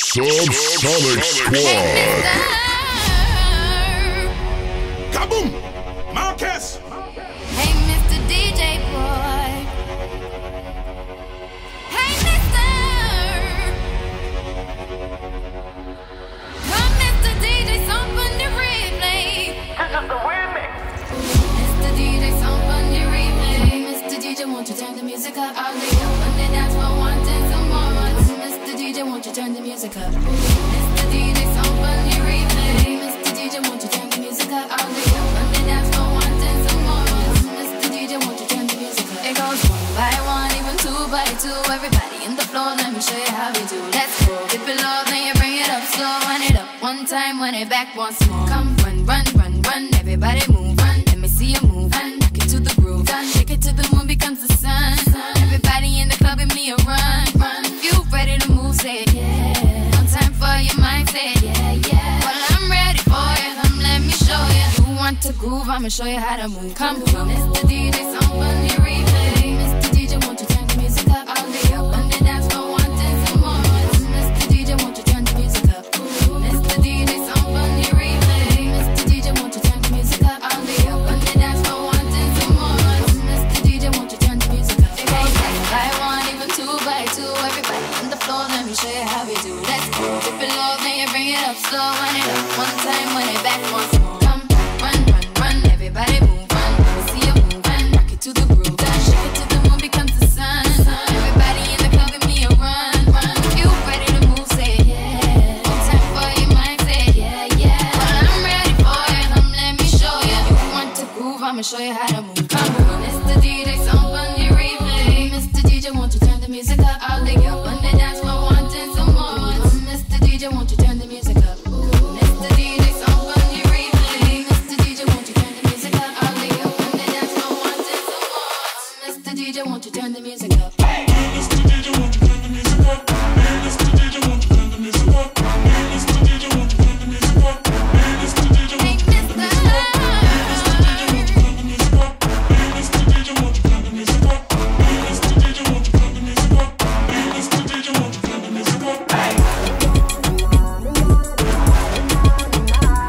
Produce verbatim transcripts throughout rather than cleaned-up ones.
Subsonic Squad. Kaboom! Marcus! Hey, Mister D J Boy. Hey, Mister. Come, Mister D J, something to replay. This is the remix. Mister D J, something to replay. Hey, Mister D J, won't you turn the music up? I'll be open and that's what one does some more. D J, won't you turn the music up? Mister D J, some funny replay. Mister D J, won't you turn the music up? I'll be up and dance for one and some more. Mister D J, won't you turn the music up? It goes one by one, even two by two. Everybody in the floor, let me show you how we do. Let's go. Dip it low, then you bring it up slow. Run it up one time, run it back once more. Come run, run, run, run. Everybody move, run. Let me see you move. Run, rock it to the groove. Done. Shake it till the moon becomes the sun. Everybody in the club, give me a run, run. Ready to move, say it, yeah. No time for your mind, say it, yeah, yeah. Well, I'm ready for you, come let me show you. You want to groove, I'ma show you how to move. Come, come. Mister D J, somebody replay. Mister D J, won't you turn the music up? I'll be up on the dance floor one and some more. Mister D J, won't you turn the music up? Mister D J, somebody replay. Mister D J, won't you turn the music up? I'll be up on the dance floor one and some more. Mister D J, won't you turn the music up? It goes one by one, even two by two. Let me show you how we do. Let's go. Dip it low, then you bring it up slow. Run it up one time, run it back once more. Come, run, run, run. Everybody move, run. See you move, run. Rock it to the groove. Shake it till the moon becomes the sun. Everybody in the club, give me a run, run. You ready to move, say it, yeah. One time for your mind, say it, yeah, yeah. Well, I'm ready for you, come let me show you. You want to groove, I'ma show you how to move. Come, move. Mister D J, somebody replay. Mister D J, won't you turn the music up? I'll dig up on the dance floor. D J, won't you turn the music up? Mister D J, somebody replay. Mister D J, won't you turn the music up? I'll lay up on the dance floor once and some more. Mister D J, won't you turn the music up? Hey, Mister D J, won't you turn the music up? Hey, Mister D J, won't you turn the music up? Hey, Mister D J, won't you turn the music up? Hey, Mister D J, won't you turn the music up? Hey, Mister D J, won't you turn the music up? Hey, Mister D J, won't you turn the music up? Hey, Mister D J, won't you turn the music up? Hey, Mister D J, won't you turn the music up? Hey.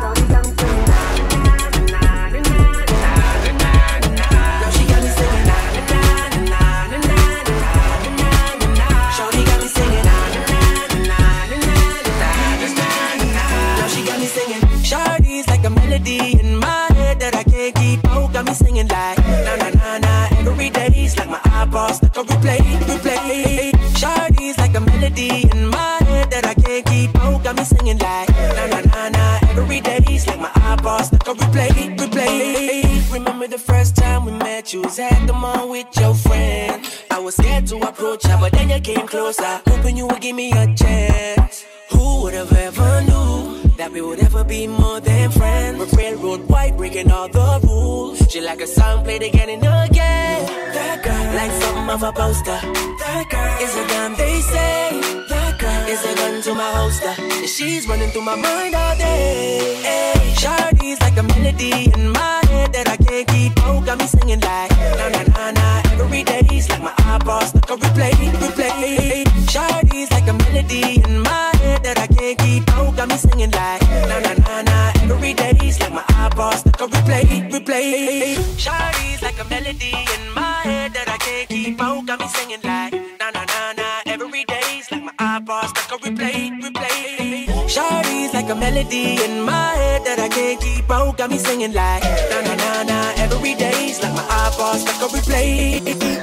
In my head that I can't keep out, got me singing like na na na na. Every day's like my eyeballs stuck on replay, replay. Shawty's like a melody in my head that I can't keep out, got me singing like na na na na. Every day's like my eyeballs stuck on replay, replay. Remember the first time we met, you was at the mall with your friend. I was scared to approach her, but then you came closer, hoping you would give me a chance. Who would've ever knew that we would ever be more than friends? We're railroad white, breaking all the rules. She like a song played again and again. That girl, like something of a poster. That girl is a gun, they say. That girl is a gun to my holster. And she's running through my mind all day. Hey, shawty's like a melody in my head that I can't keep out. Got me singing like na na na na. Every day's like my eyeballs stuck on replay, replay. Shawty's like a melody in my head that I can't keep out. Got me singing like na na na na. Every day's like my eyeballs stuck on replay, replay. Shawty's like a melody in my head that I can't keep out. Got me singing like na na na na. Every day's like my eyeballs stuck on replay, replay. Shawty's like a melody in my head that I can't keep out. Got me singing like na na na na. Every day's like my eyeballs stuck on replay.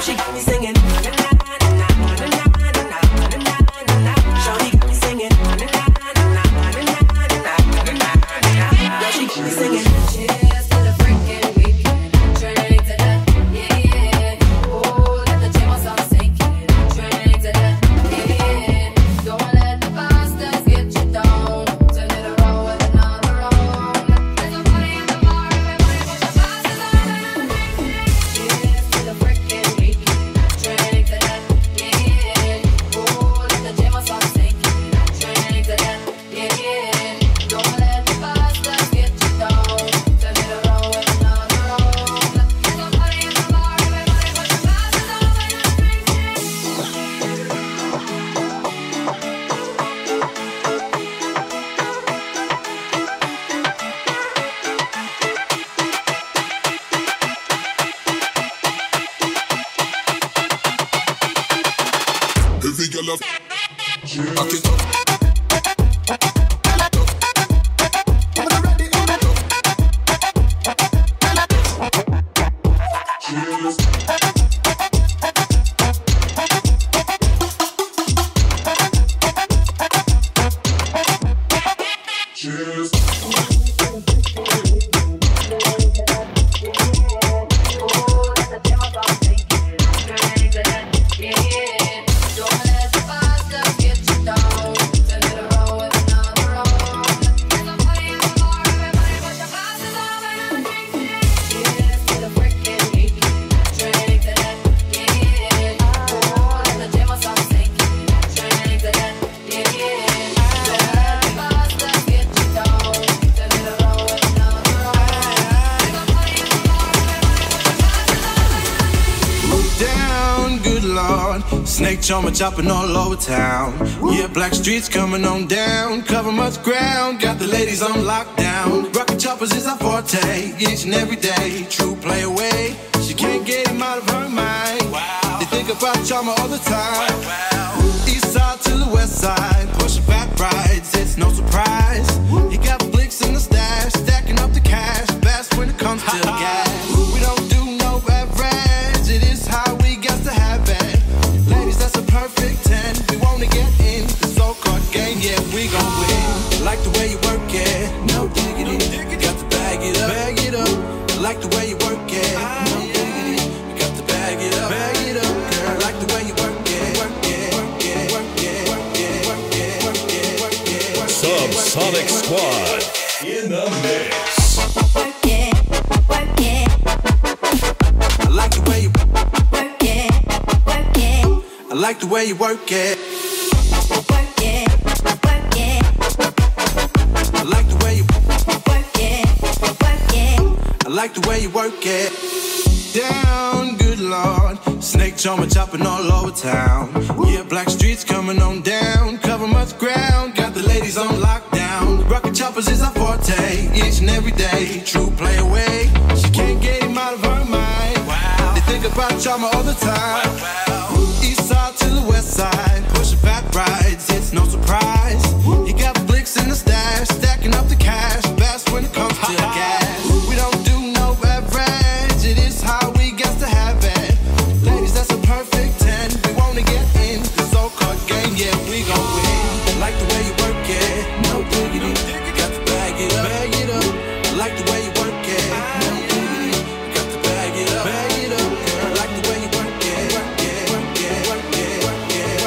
She got me singing. Don't let the past get you down. pull up. Back it up. Choma chopping all over town. Yeah, black streets coming on down. Cover much ground, got the ladies on lockdown. Rocket choppers is our forte, each and every day. True play away, she can't get him out of her mind. Wow. They think about Choma all the time. Wow, wow. East side to the west side, pushing fat rides, it's no surprise. He got flicks in the stash, stacking up the cash, fast when it comes to the gas. We don't do no average, it is how we got to have it. That's a perfect ten. We wanna get in the so-called game. Yeah, we gon' win. Like the way you work it, no diggity. Got to bag it up, bag it up. Like the way you work it, no diggity. Got to bag it up, bag it up, girl. Like the way you work it, work it, work it, work it, work it, work it, work it, work it, work it. Subsonic Squad in the mix. Work it, work it. I like the way you work it, work it. I like the way you work it. Work it, work it. I like the way you work it, work it. I like the way you work it. Down, good lord. Snake Choma chopping all over town. Yeah, black streets coming on down. Cover much ground, got the ladies on lockdown. Rocket choppers is our forte, each and every day. True play away, she can't get him out of her mind. Wow. They think about Choma all the time. Wow, wow. To the west side, pushing back rides, it's no surprise. You got blicks in the stash, stacking up the cash, fast when it comes to the gas. We don't do no average, it is how we got to have it. Ladies, that's a perfect ten. We wanna get in the so-called game, yeah, we gon' win. Like the way you work it, no diggity. Got to bag it up, bag it up. Like the way you work it, no diggity. Got to bag it up, bag it up. Like the way you work it, work it. I like the way you work it.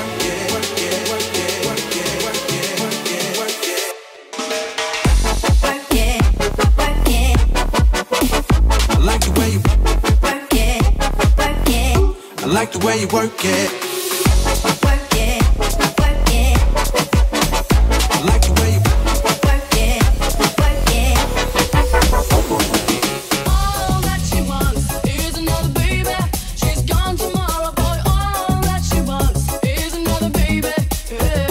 Work it, work it. I like the way you work it, work it. All that she wants is another baby. She's gone tomorrow, boy. All that she wants is another baby. Yeah.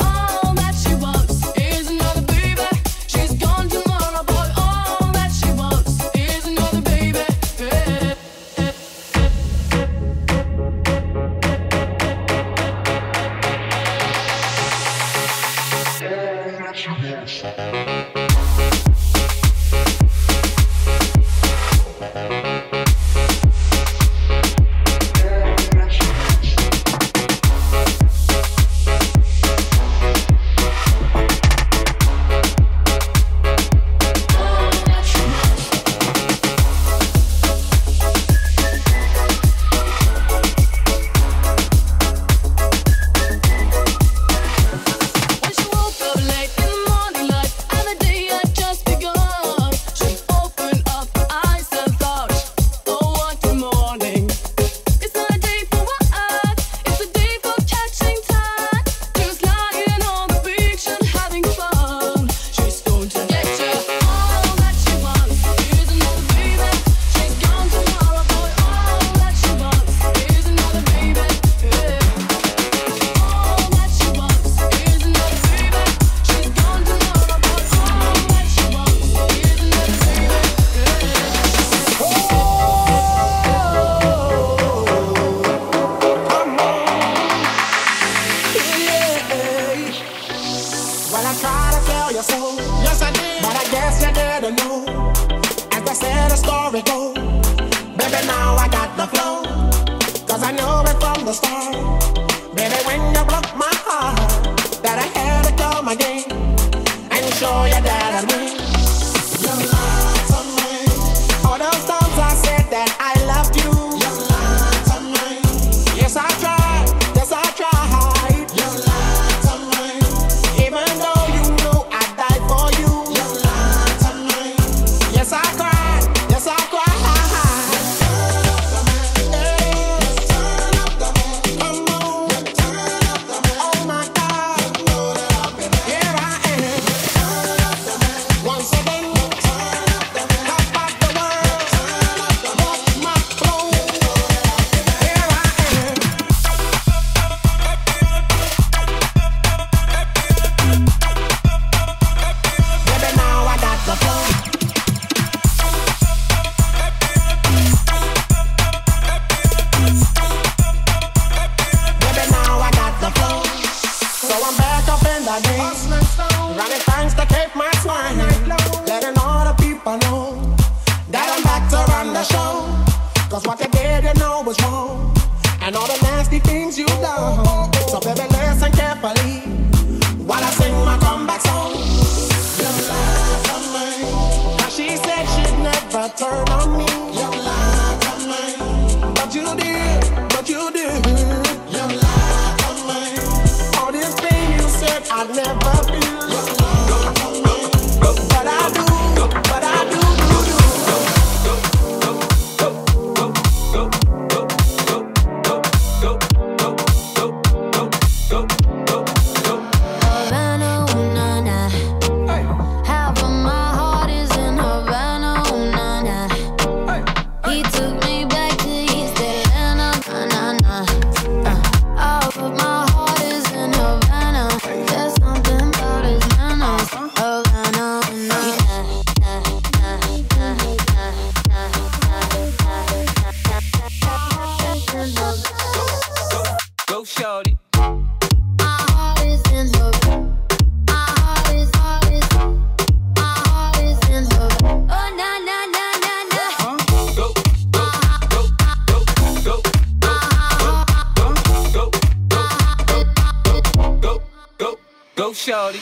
All that she wants is another baby. She's gone tomorrow, boy. All that she wants is another baby. Yeah. Thank you. story go. Baby, now I got the flow, cause I know it from the start. Baby, when you broke my heart, that I had to come again and show you that I win. You lied to me. All those times I said that I loved you. You lied to me. Yes, I tried. Yes, I tried. You lied to me. Even though you knew I'd die for you. You lied to me. Yes, I cried. Running thanks to keep my swine, letting all the people know that I'm back to run the show. Cause what you did, you know was wrong, and all the nasty things you done. So baby, listen carefully while I sing my comeback song. You lied to me. Now she said she'd never turn on me. You lied to me. But you did, but you did. You lied to me. All this pain you said I'd never feel. Shorty.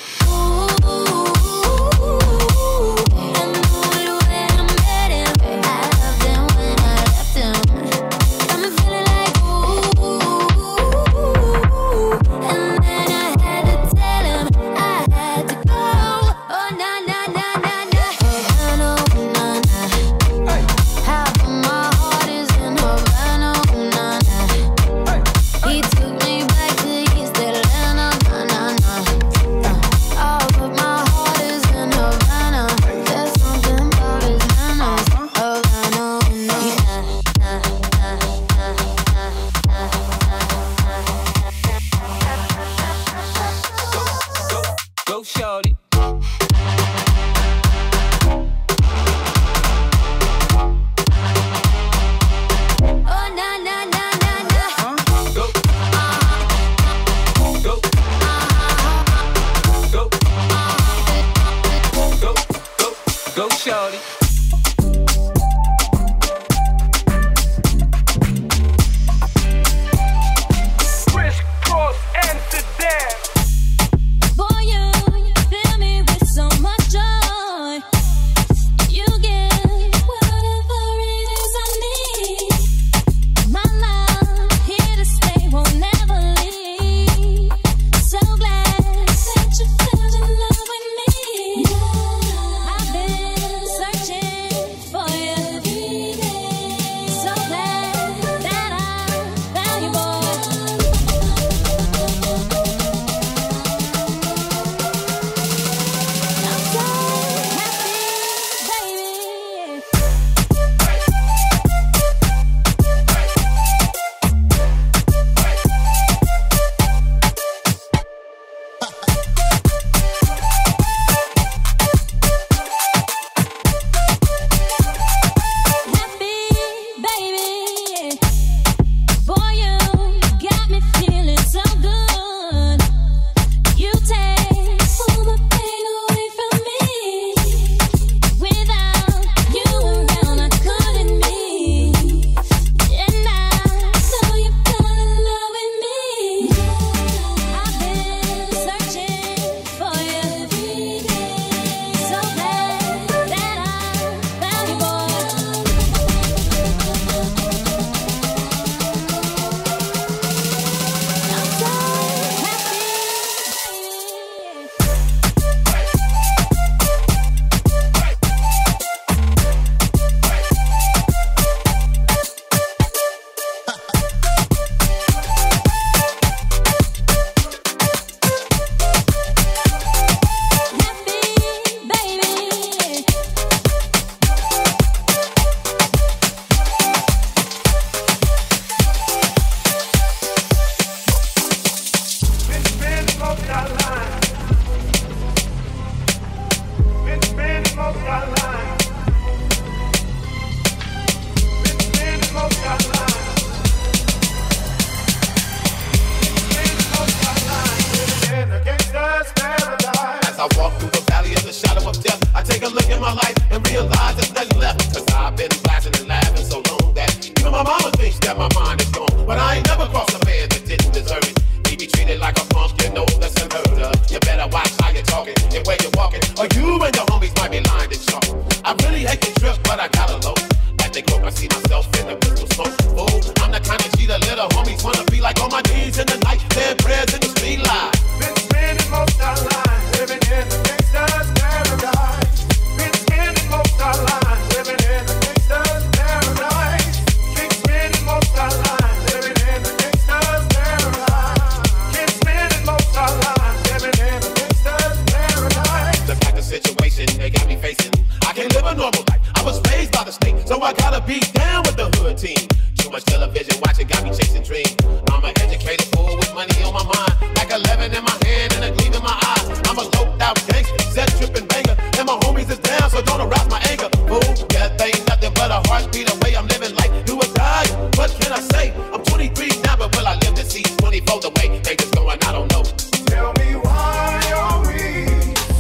stay close. I see myself in the pistol smoke. Fool, I'm the kind of G that little homies wanna be like. On my knees in the night, their prayers in the street light. Been spending most our lives living in the gangster's paradise. Been spending most our lives living in the gangster's paradise. Been spending most our lives living in the gangster's paradise. Been spending most our lives living in the gangster's paradise. The type of situation they got me facing, I can't live a normal life. I was raised by the state, so I gotta be down with the hood team. Too much television watching got me chasing dreams. I'm an educated fool with money on my mind, like eleven in my hand and a gleam in my eye. I'm a loped out gangster, set tripping banger, and my homies is down, so don't arouse my anger. Fool, death ain't nothing but a heartbeat away. I'm living life, do or die. What can I say? I'm twenty-three now, but will I live to see twenty-four the way they just going? I don't know. Tell me why are we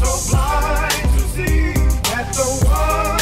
so blind to see that the world?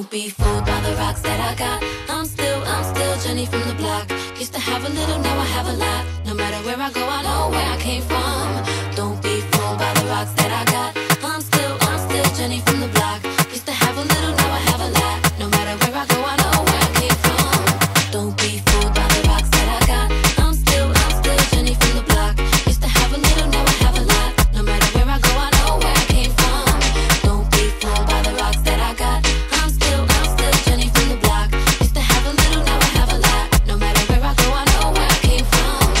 won't be fooled by the rocks that I got. I'm still, I'm still Jenny from the block. Used to have a little, now I have a lot. No matter where I go, I know where I came from. Don't be fooled by the rocks that I got. I'm still, I'm still Jenny from the block. Used to have a little, now I have a lot. No matter where I go, I know where I came from. Don't be fooled by the rocks that I got. I'm still, I'm still Jenny from the block. Used to have a little, now I have a lot. No matter where I go, I know where I came from. Don't be fooled by the rocks that I got. I'm still, I'm still Jenny from the block. Used to have a little, now I have a lot. No matter where I go, I know where I came from.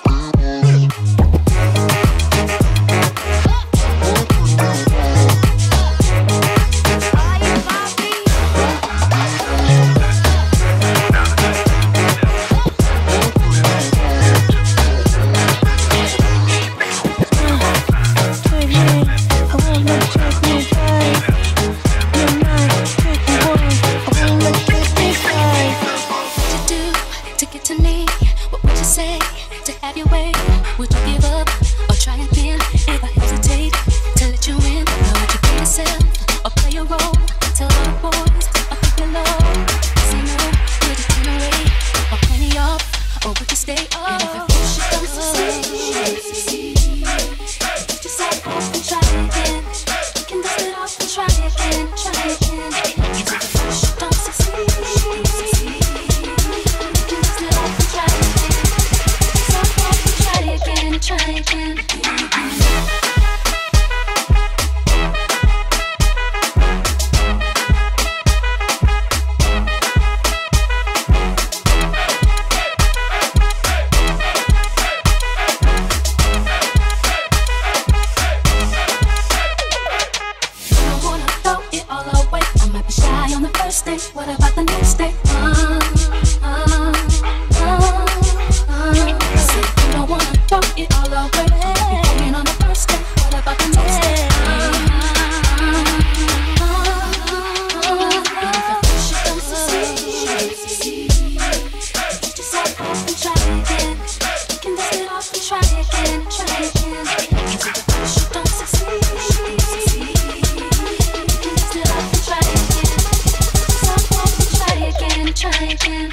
Uh, uh, uh. try to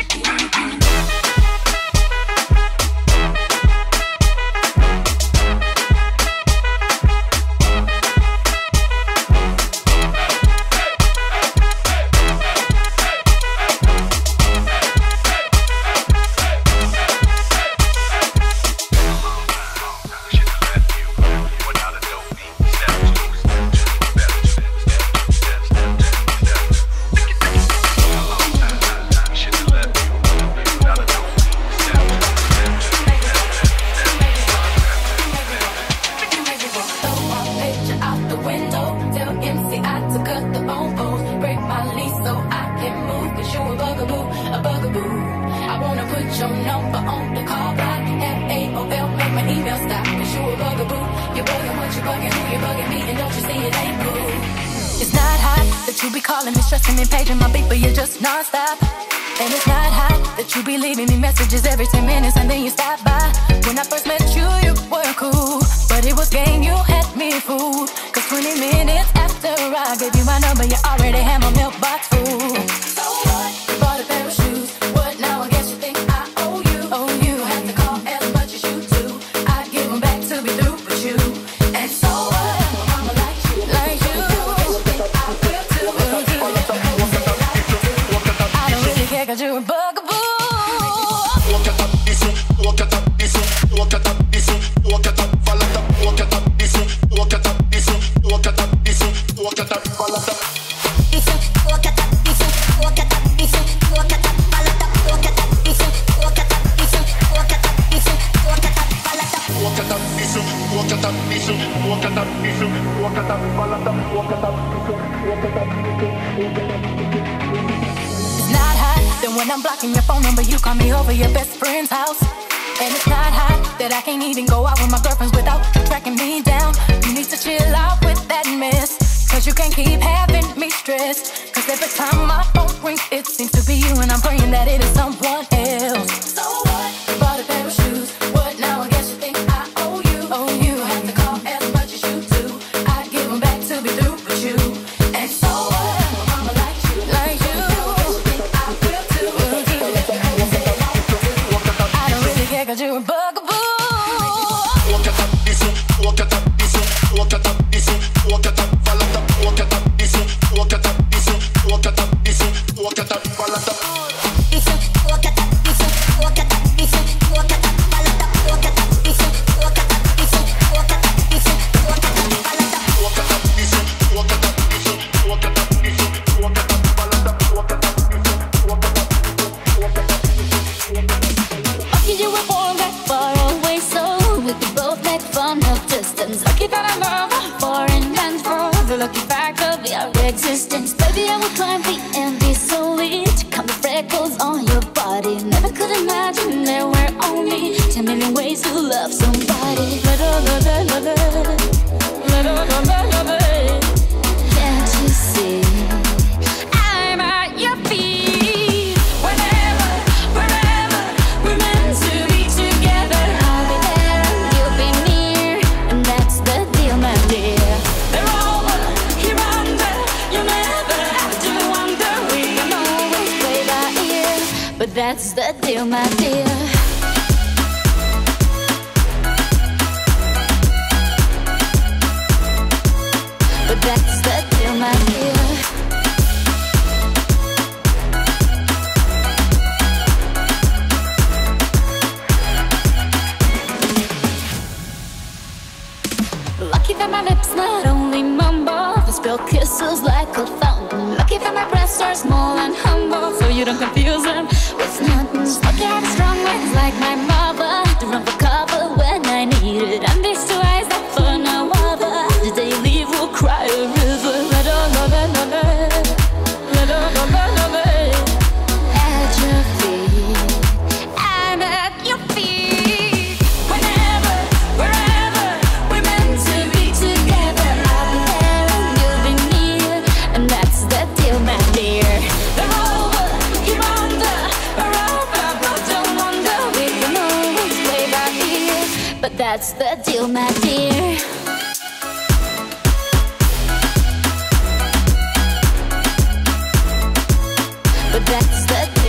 that's the deal.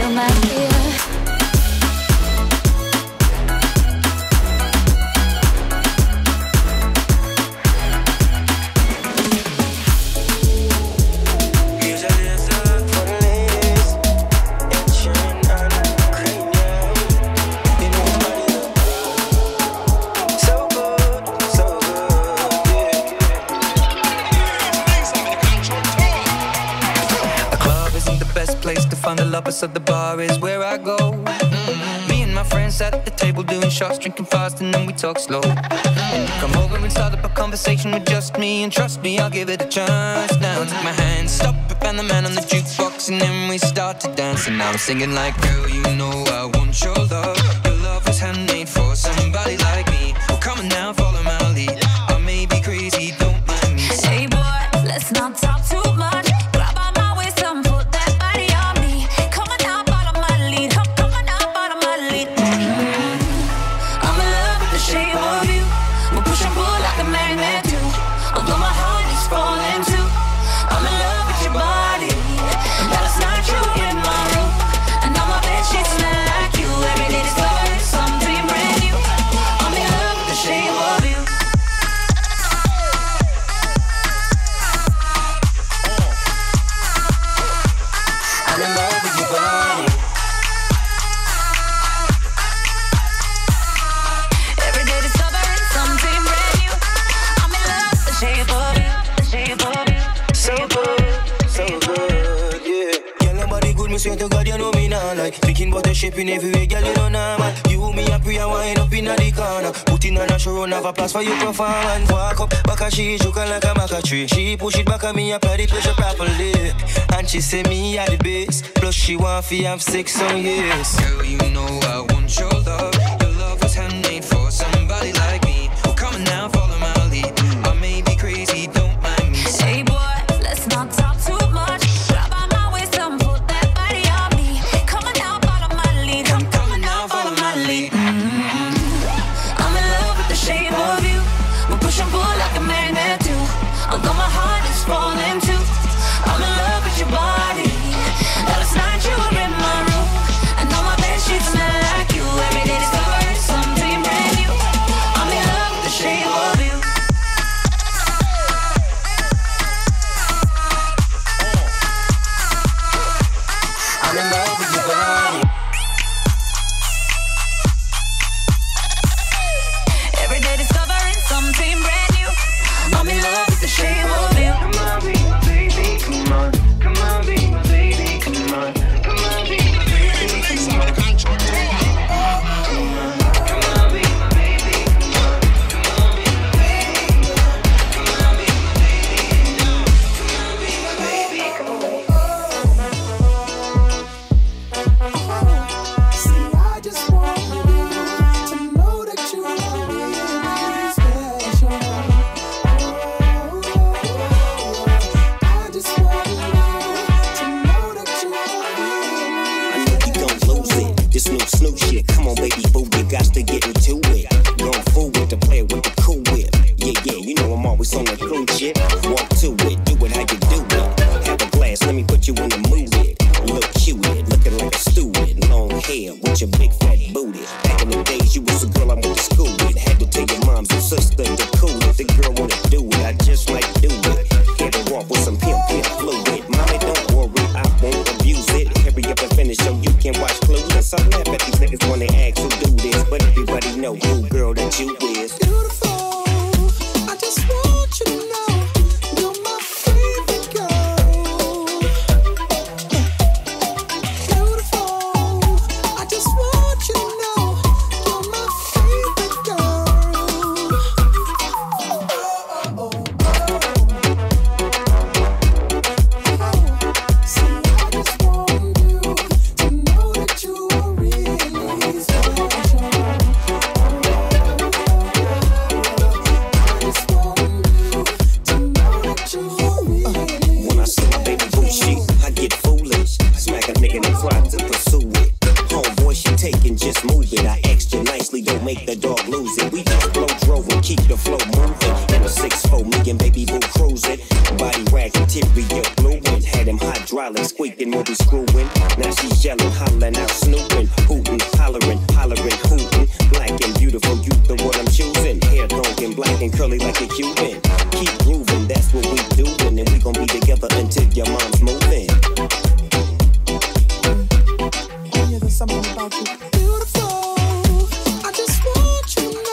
to my ear. So the bar is where I go. Mm-hmm. Me and my friends sat at the table doing shots, drinking fast, and then we talk slow. Mm-hmm. Come over and start up a conversation with just me, and trust me, I'll give it a chance. Now take my hand, stop it, and the man on the jukebox, and then we start to dance. And now I'm singing like, girl, you know I want your love. Your love was handmade for somebody like me. Well, come on now, follow my lead. I may be crazy, don't mind me. Hey boy, let's not talk too much. Shaping everywhere, girl, you know nah, man. You, me, and Priya wind up in the corner. Putting on a show, run have a place for your performance. Walk up, back at she, joking like a maca tree. She push it back at me, apply the pressure properly. And she say me at the base. Plus she want fi have six on years. Girl, you know I want your love. Your love was handmade for somebody like me. Well, come now, follow my lead. I may be crazy, don't mind me. Hey boy, let's not talk too much. Squeaking, we'll be screwing. Now she's yelling, hollering out, snooping, hooting, hollering, hollering, hooting. Black and beautiful, you the one I'm choosing. Hair long and black and curly like a Cuban. Keep grooving, that's what we doing, and we gon' be together until your mom's moving. I hear there's something about you. Beautiful. I just want you to know.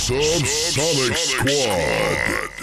Subsonic Squad.